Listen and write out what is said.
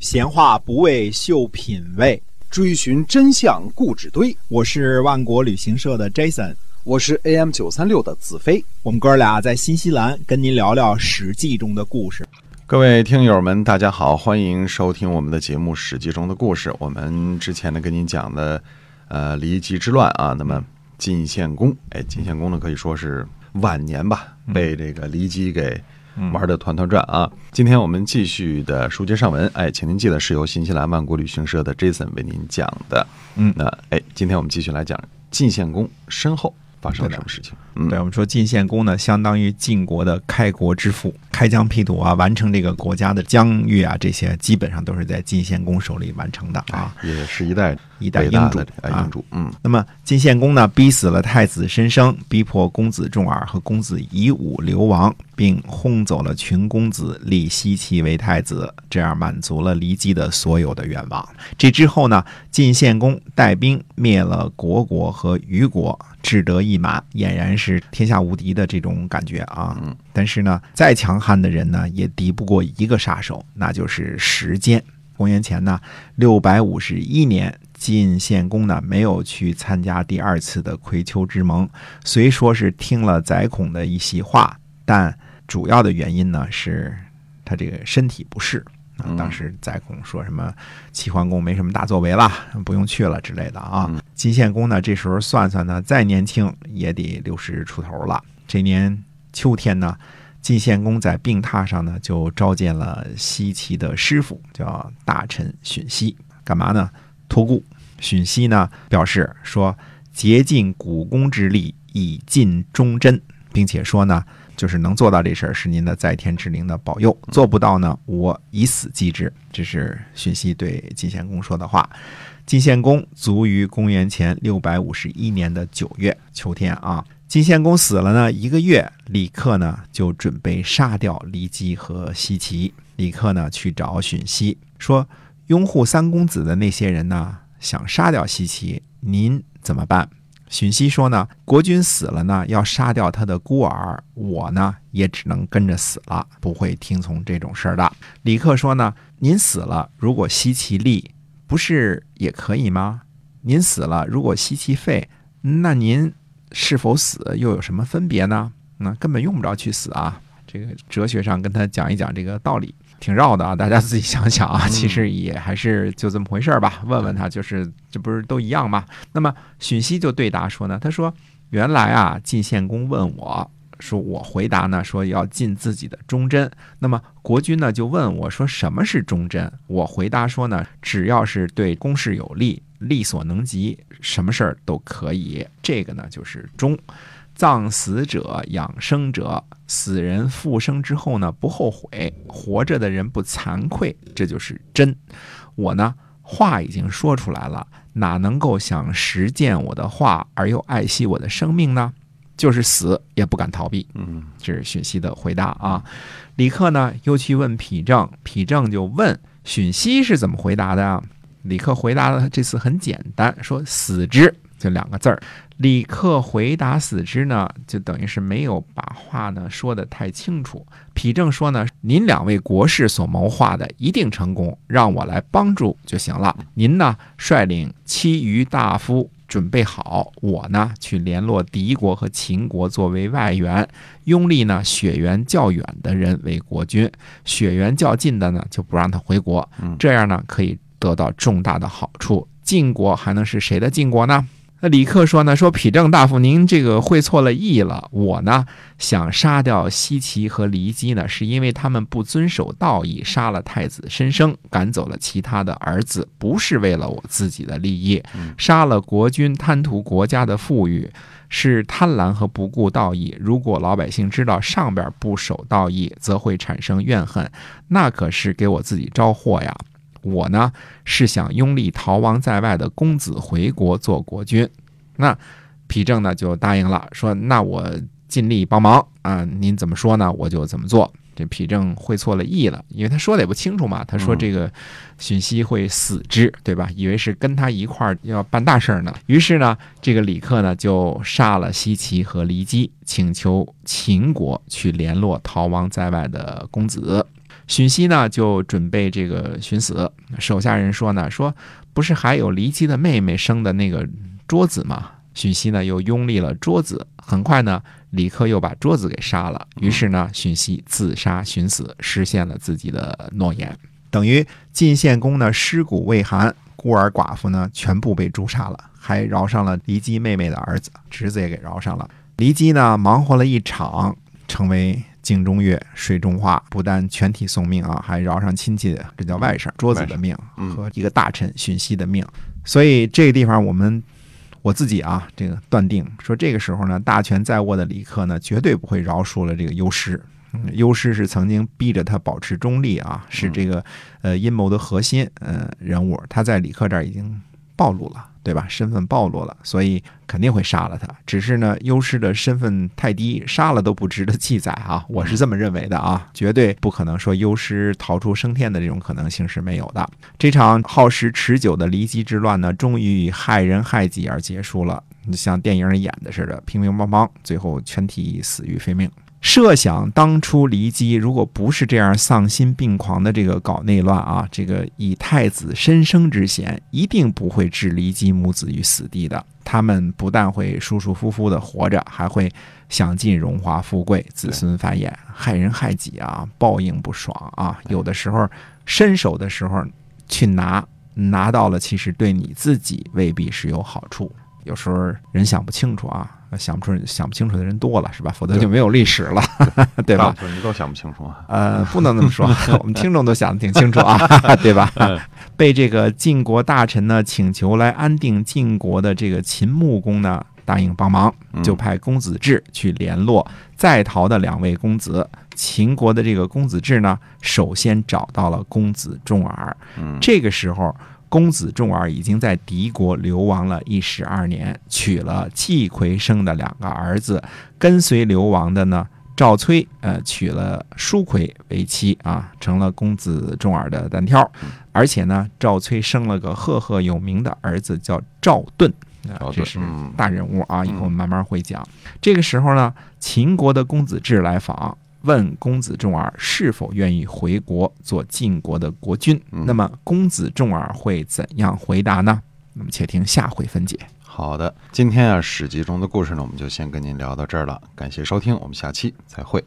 闲话不为秀品味，追寻真相固执堆。我是万国旅行社的 Jason， 我是 AM 936的子飞。我们哥俩在新西兰跟您聊聊《史记》中的故事。各位听友们大家好，欢迎收听我们的节目《史记》中的故事。我们之前呢跟您讲的骊姬之乱啊，那么晋献公，晋献公呢可以说是晚年吧，被这个骊姬给玩的团团转啊！今天我们继续的书接上文，请您记得是由新西兰万国旅行社的 Jason 为您讲的。今天我们继续来讲晋献公身后发生了什么事情。对，我们说晋献公呢，相当于晋国的开国之父，开疆辟土啊，完成这个国家的疆域啊，这些基本上都是在晋献公手里完成的啊，也是一代英主啊。那么晋献公呢，逼死了太子申生，逼迫公子重耳和公子夷吾流亡，并轰走了群公子，立奚齐为太子，这样满足了骊姬的所有的愿望。这之后呢，晋献公带兵灭了虢国和虞国，志得意满，俨然是天下无敌的这种感觉啊。但是呢，再强悍的人呢，也敌不过一个杀手，那就是时间。公元前呢651年，晋献公呢没有去参加第二次的葵丘之盟，虽说是听了宰孔的一席话，但主要的原因呢是他这个身体不适。当时宰孔说什么齐桓公没什么大作为了，不用去了之类的啊。晋献公呢这时候算算呢，再年轻也得60出头了。这年秋天呢，晋献公在病榻上呢就召见了奚齐的师傅，叫大臣荀息。干嘛呢？托孤。荀息呢表示说，竭尽股肱之力以尽忠贞，并且说呢，就是能做到这事儿是您的在天之灵的保佑，做不到呢，我以死祭之。这是荀息对晋献公说的话。晋献公卒于公元前651年的9月，秋天啊。晋献公死了呢1个月，李克呢就准备杀掉骊姬和奚齐。李克呢去找荀息说，拥护三公子的那些人呢想杀掉奚齐，您怎么办？荀息说呢，国君死了呢，要杀掉他的孤儿，我呢也只能跟着死了，不会听从这种事儿的。李克说呢，您死了，如果奚齐立，不是也可以吗？您死了，如果奚齐废，那您是否死又有什么分别呢？那根本用不着去死啊。这个哲学上跟他讲一讲这个道理，挺绕的啊，大家自己想想啊，其实也还是就这么回事吧。问问他，就是这不是都一样吗？那么荀息就对答说呢，他说原来啊，晋献公问我说，我回答呢说要尽自己的忠贞。那么国君呢就问我说什么是忠贞？我回答说呢，只要是对公事有利，力所能及，什么事儿都可以，这个呢就是忠。葬死者，养生者，死人复生之后呢不后悔，活着的人不惭愧，这就是真。我呢话已经说出来了，哪能够想实践我的话而又爱惜我的生命呢？就是死也不敢逃避。这是荀息的回答啊。李克呢又去问丕正，丕正就问荀息是怎么回答的啊？李克回答的这次很简单，说死之，就2个字儿。李克回答死之呢，就等于是没有把话呢说得太清楚。丕正说呢，您两位国士所谋划的一定成功，让我来帮助就行了。您呢率领7余大夫准备好，我呢去联络敌国和秦国作为外援，拥立呢血缘较远的人为国君，血缘较近的呢就不让他回国，这样呢可以得到重大的好处。晋国还能是谁的晋国呢？那李克说呢，说丕正大夫，您这个会错了意了。我呢想杀掉奚齐和骊姬呢，是因为他们不遵守道义，杀了太子申生，赶走了其他的儿子，不是为了我自己的利益。杀了国君，贪图国家的富裕，是贪婪和不顾道义。如果老百姓知道上边不守道义，则会产生怨恨，那可是给我自己招祸呀。我呢是想拥立逃亡在外的公子回国做国君。那丕正呢就答应了，说那我尽力帮忙啊，您怎么说呢我就怎么做。这丕正会错了意了，因为他说的也不清楚嘛，他说这个荀息会死之，对吧？以为是跟他一块儿要办大事呢。于是呢，这个李克呢就杀了奚齐和骊姬，请求秦国去联络逃亡在外的公子。荀息呢就准备这个寻死，手下人说呢，说不是还有骊姬的妹妹生的那个桌子吗？荀息呢又拥立了桌子，很快呢李克又把桌子给杀了，于是呢荀息自杀寻死，实现了自己的诺言，等于晋献公呢尸骨未寒，孤儿寡妇呢全部被诛杀了，还饶上了骊姬妹妹的儿子，侄子也给饶上了。骊姬呢忙活了一场，成为镜中月水中花，不但全体送命啊，还饶上亲戚，这叫外甥桌子的命和一个大臣荀息的命。所以这个地方我自己啊，这个断定说，这个时候呢，大权在握的李克呢，绝对不会饶恕了这个优师。优师是曾经逼着他保持中立啊，是这个阴谋的核心人物，他在李克这儿已经暴露了，对吧？身份暴露了，所以肯定会杀了他。只是呢，优师的身份太低，杀了都不值得记载啊，我是这么认为的啊，绝对不可能说优师逃出升天的这种可能性是没有的。这场耗时持久的骊姬之乱呢，终于以害人害己而结束了，就像电影里演的似的，乒乒乓乓，最后全体死于非命。设想当初骊姬如果不是这样丧心病狂的这个搞内乱啊，这个以太子申生之嫌，一定不会置骊姬母子于死地的。他们不但会舒舒服服的活着，还会享尽荣华富贵，子孙繁衍。害人害己啊，报应不爽啊！有的时候伸手的时候去拿到了，其实对你自己未必是有好处。有时候人想不清楚啊。想不清楚的人多了，是吧？否则就没有历史了， 对吧？你都想不清楚啊？不能这么说，我们听众都想得挺清楚啊，对吧？被这个晋国大臣呢请求来安定晋国的这个秦穆公呢，答应帮忙，就派公子至去联络在逃的两位公子。秦国的这个公子至呢，首先找到了公子重耳。这个时候，公子重耳已经在敌国流亡了12年，娶了季奎生的两个儿子，跟随流亡的呢赵崔娶了叔奎为妻啊，成了公子重耳的单挑。而且呢，赵崔生了个赫赫有名的儿子叫赵盾，这是大人物啊，以后慢慢会讲。这个时候呢，秦国的公子至来访，问公子重耳是否愿意回国做晋国的国君，那么公子重耳会怎样回答呢？那么且听下回分解。好的，今天啊，史记中的故事呢，我们就先跟您聊到这儿了，感谢收听，我们下期再会。